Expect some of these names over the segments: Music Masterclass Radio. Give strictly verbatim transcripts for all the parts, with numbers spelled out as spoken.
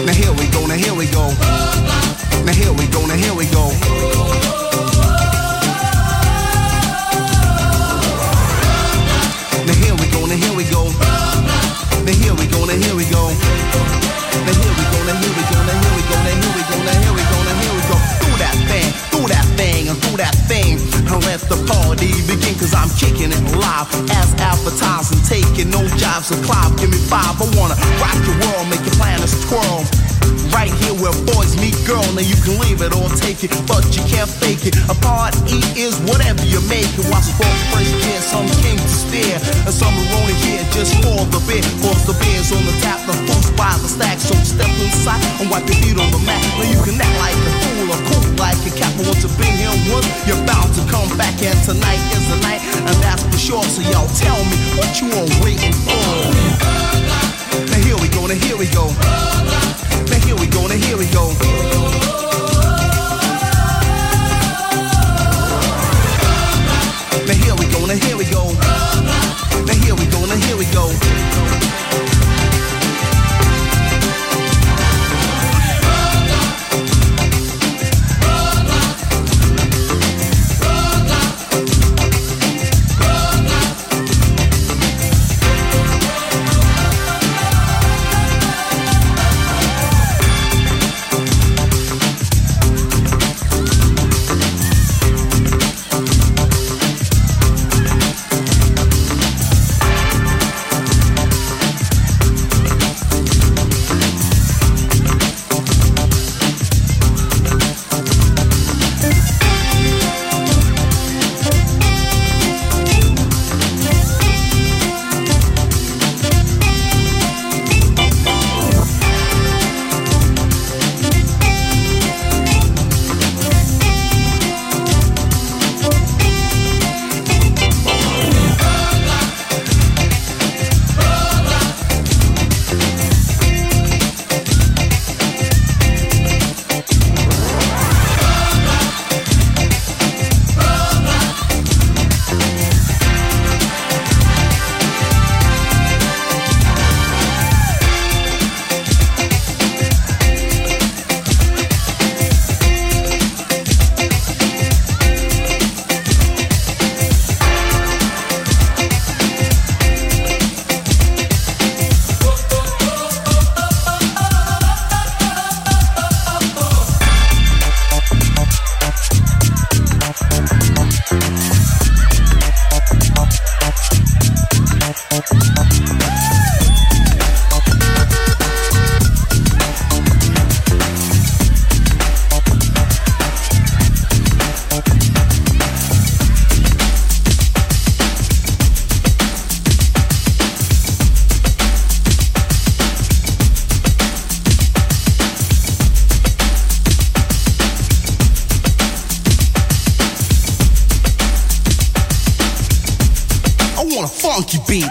Now here we go, now here we go. funky beat.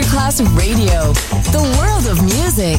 Masterclass Radio, the world of music.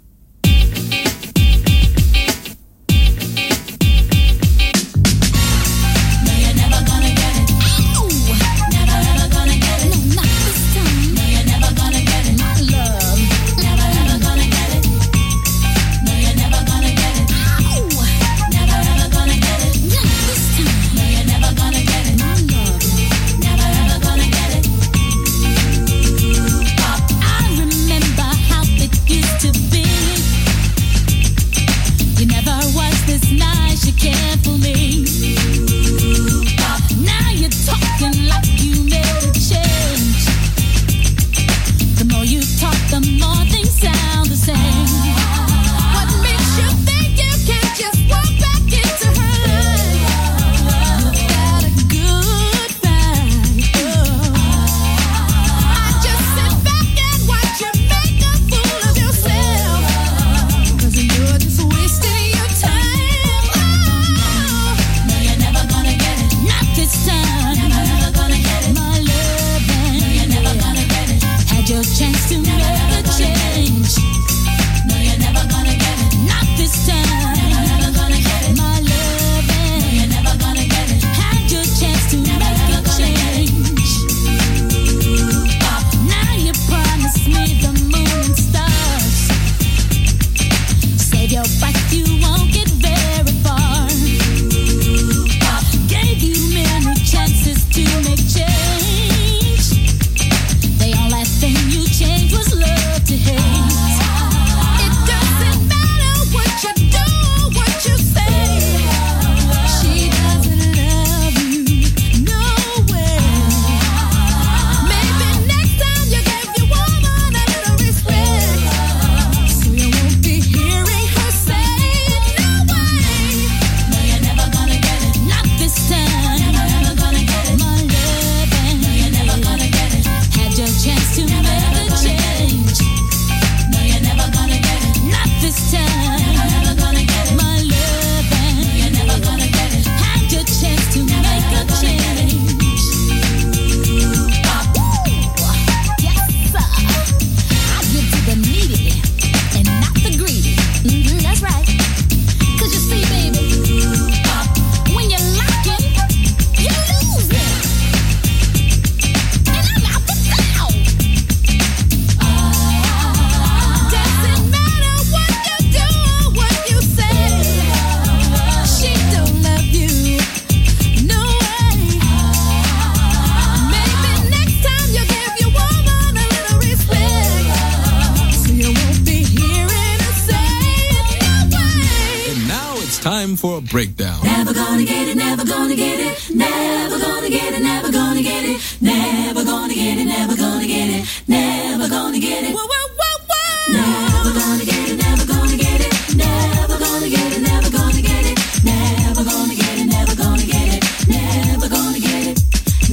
Breakdown. Never gonna get it, never gonna get it, never gonna get it, never gonna get it, never gonna get it, never gonna get it, never gonna get it. Whoa, whoa, whoa, whoa. Never gonna get it, never gonna get it, never gonna get it, never gonna get it, never gonna get it, never gonna get it, never gonna get it,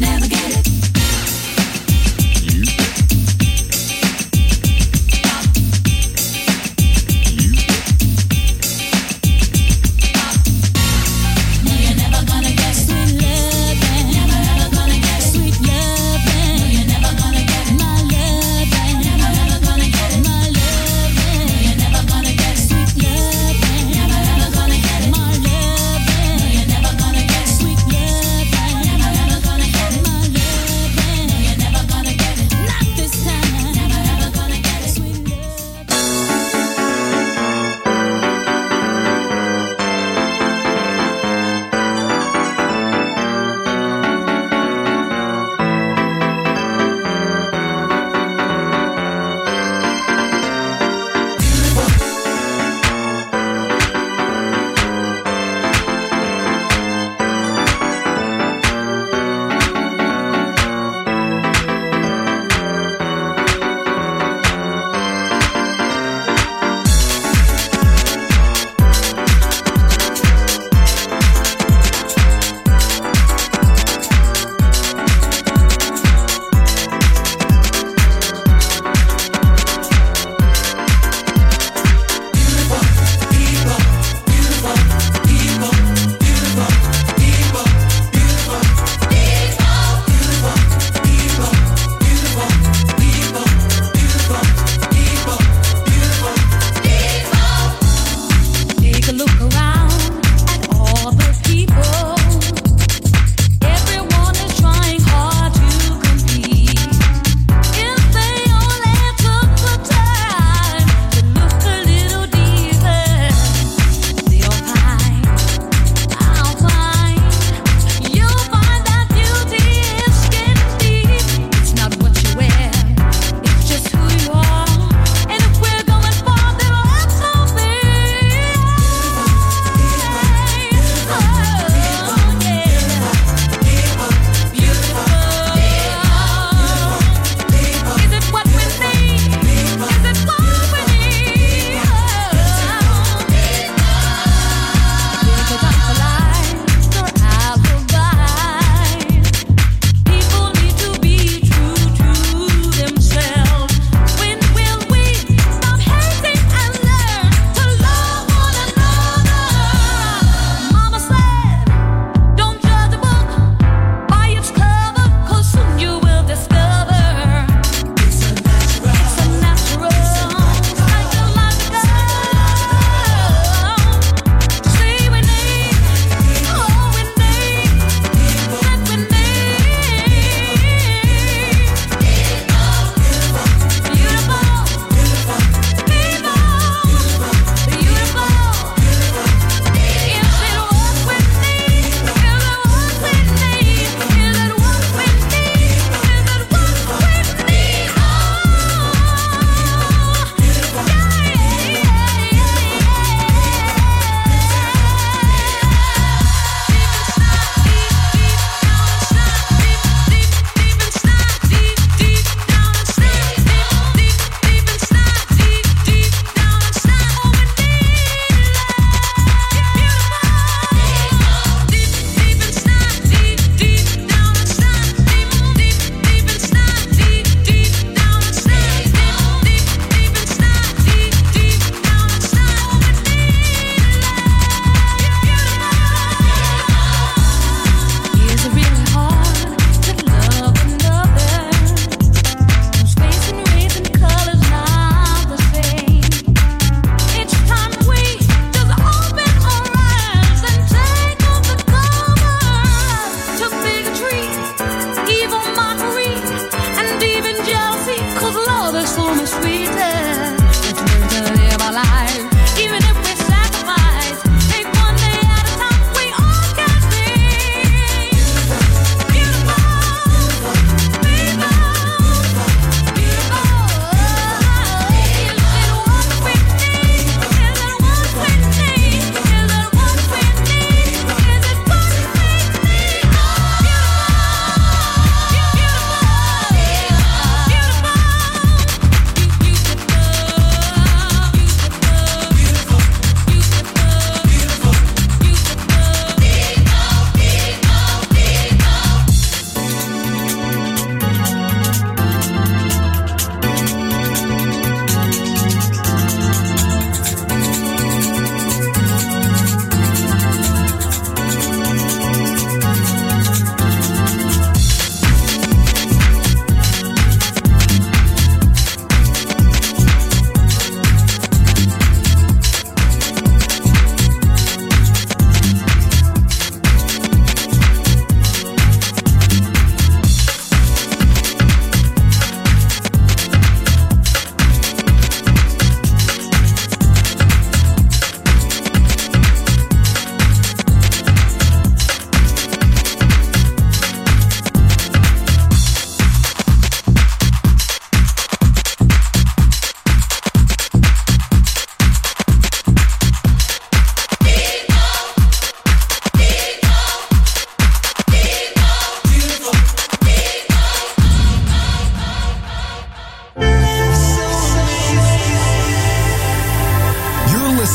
never get it.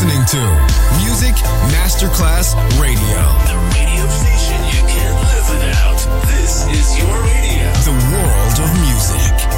listening to Music Masterclass Radio. The radio station you can't live without. This is your radio. The world of music.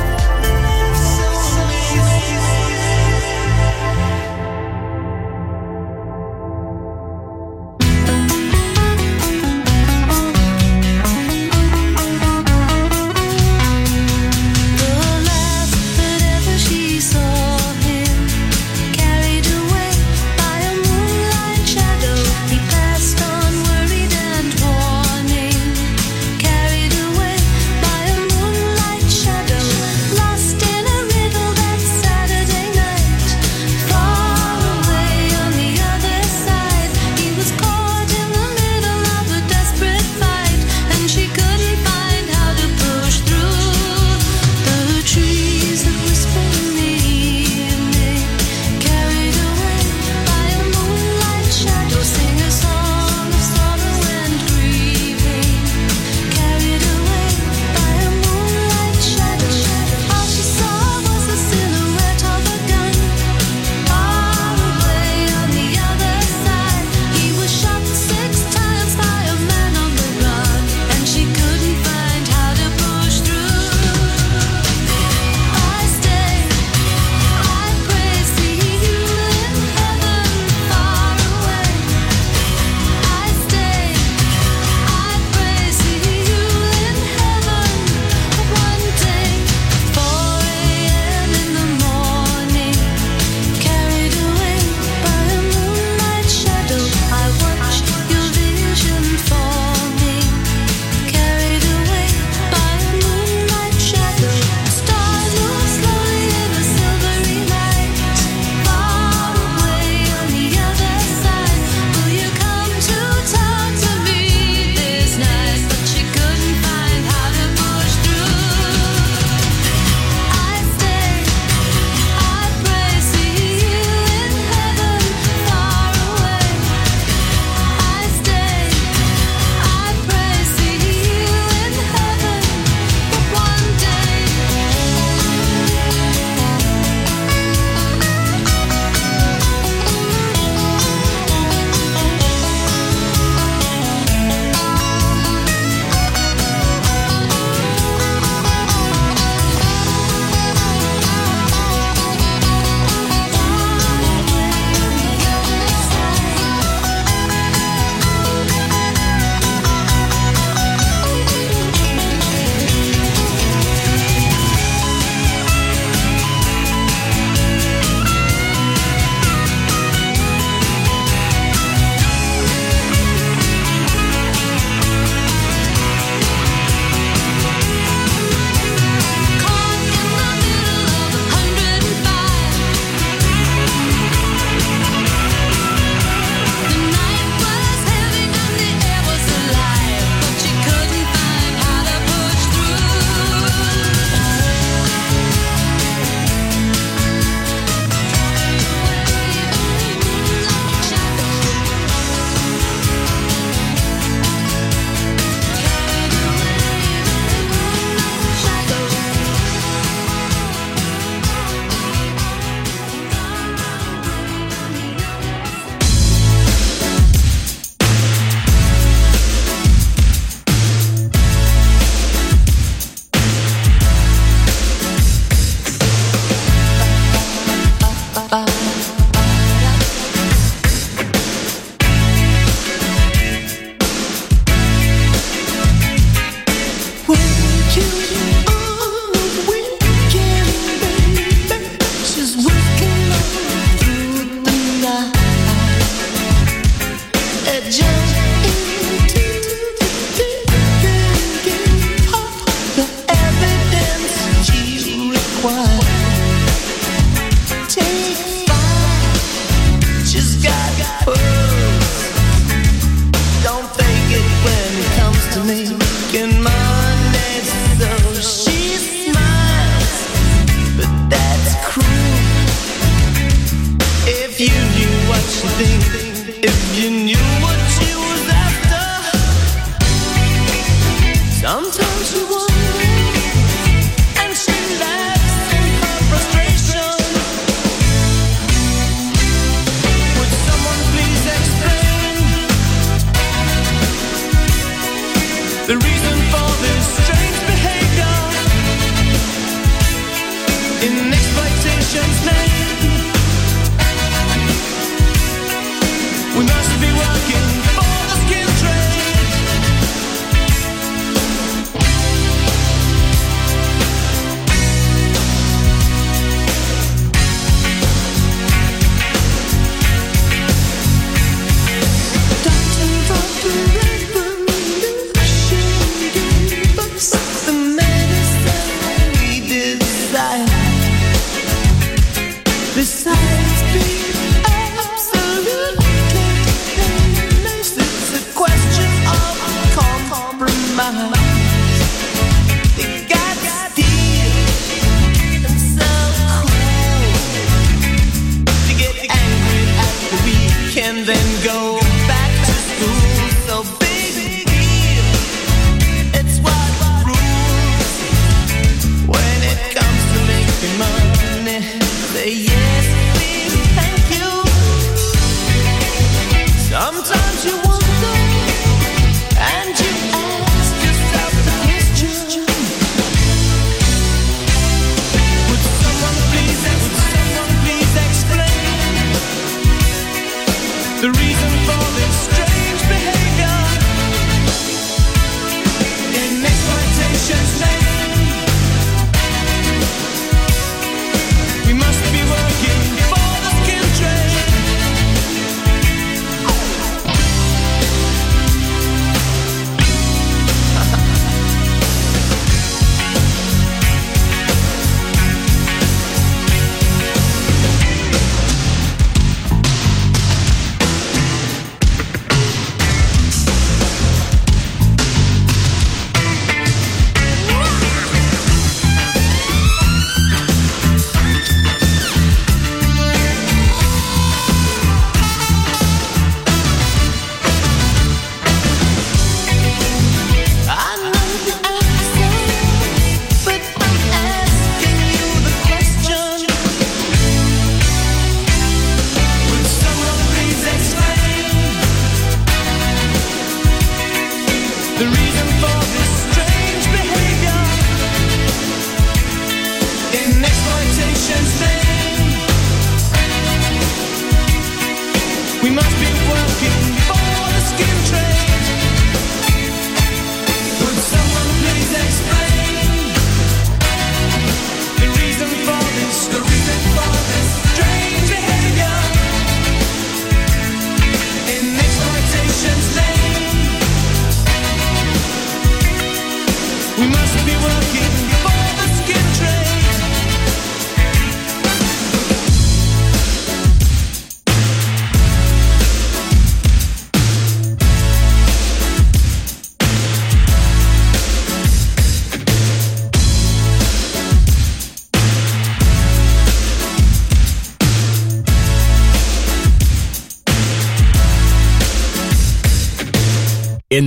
In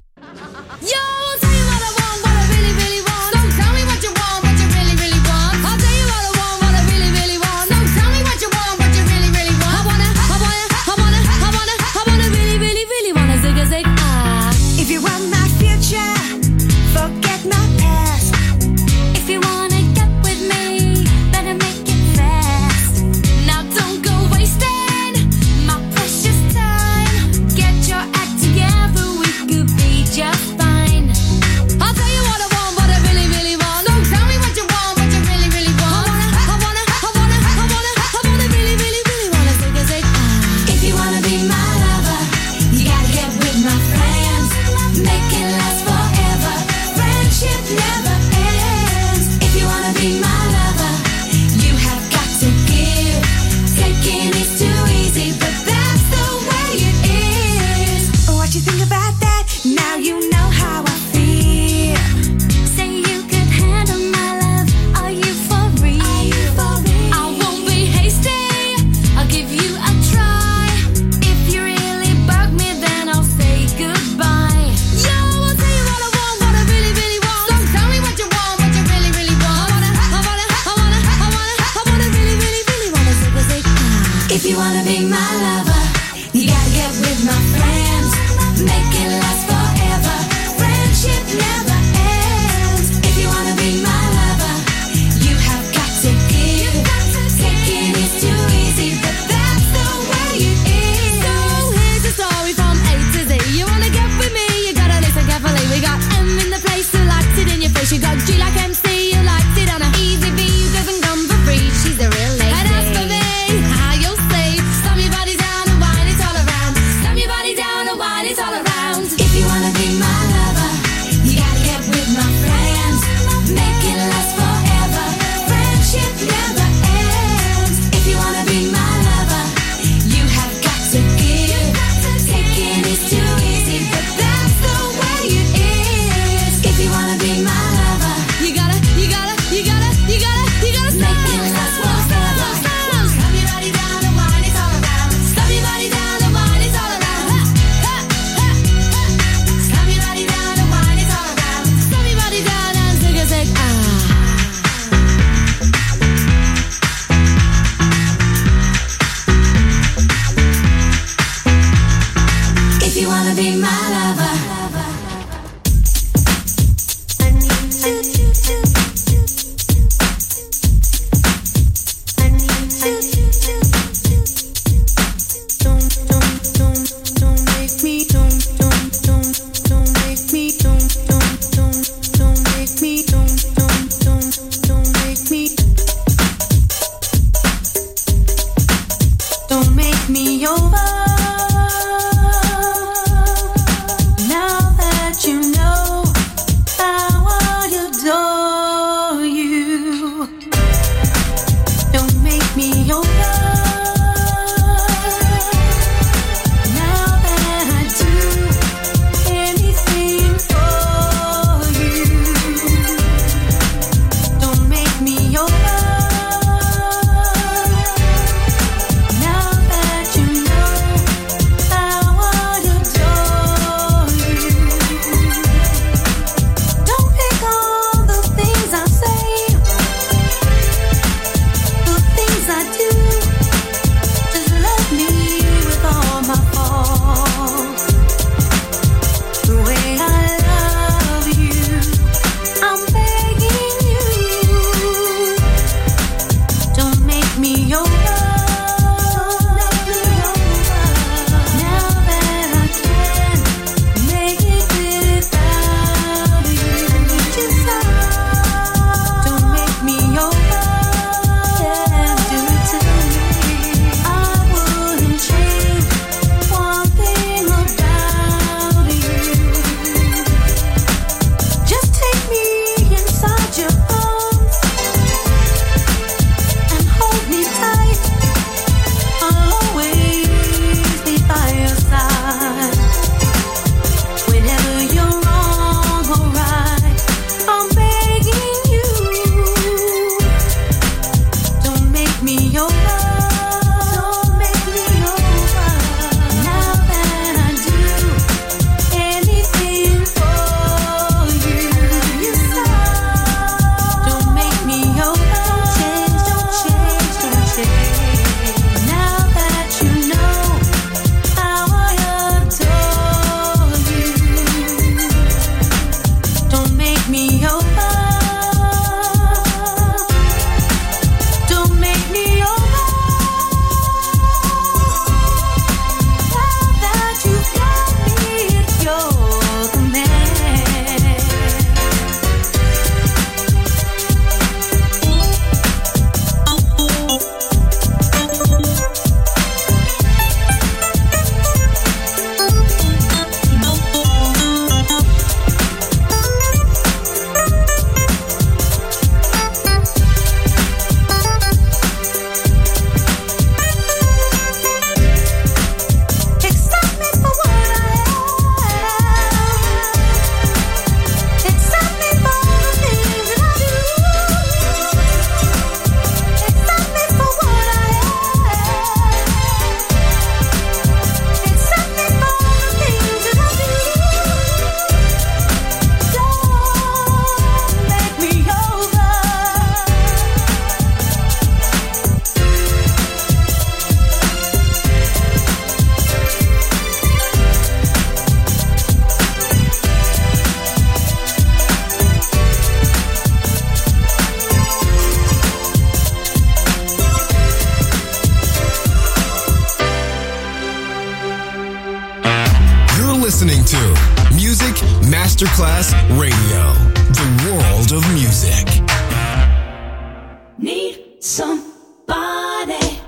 Yo! Masterclass Radio, the world of music. Need somebody.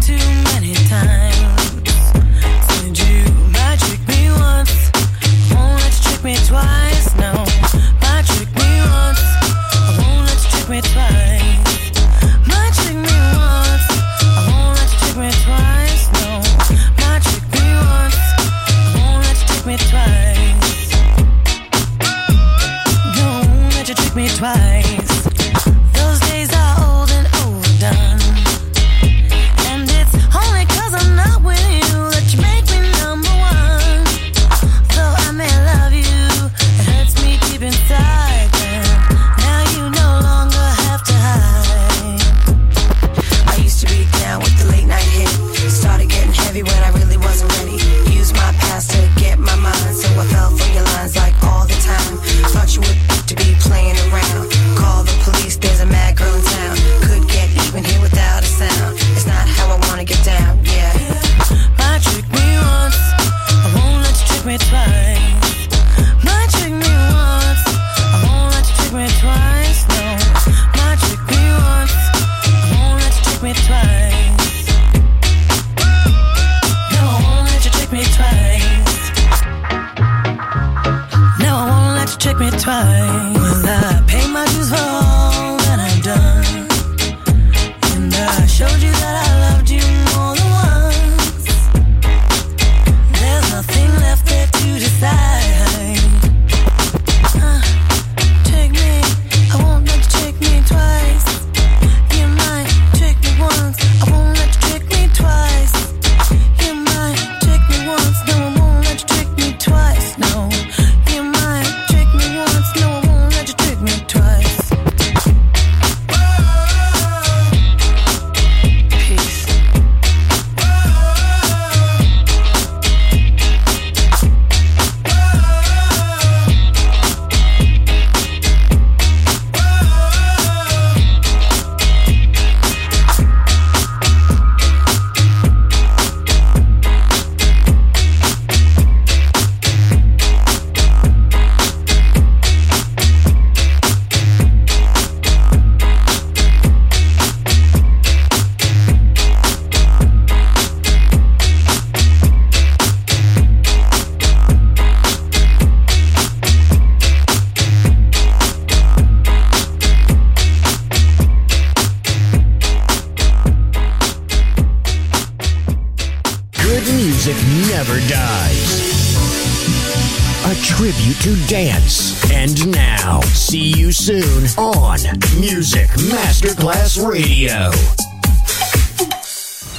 Too many times, said you twice. Well, I paid my dues for all that I've done, and I showed you that I loved you more than once. There's nothing left there to decide. Uh, take me, I won't let you take me twice. You're mine, take me once. I won't let you take me twice. You're mine, take me once. No, I won't let you take me twice. No. Soon on Music Masterclass Radio.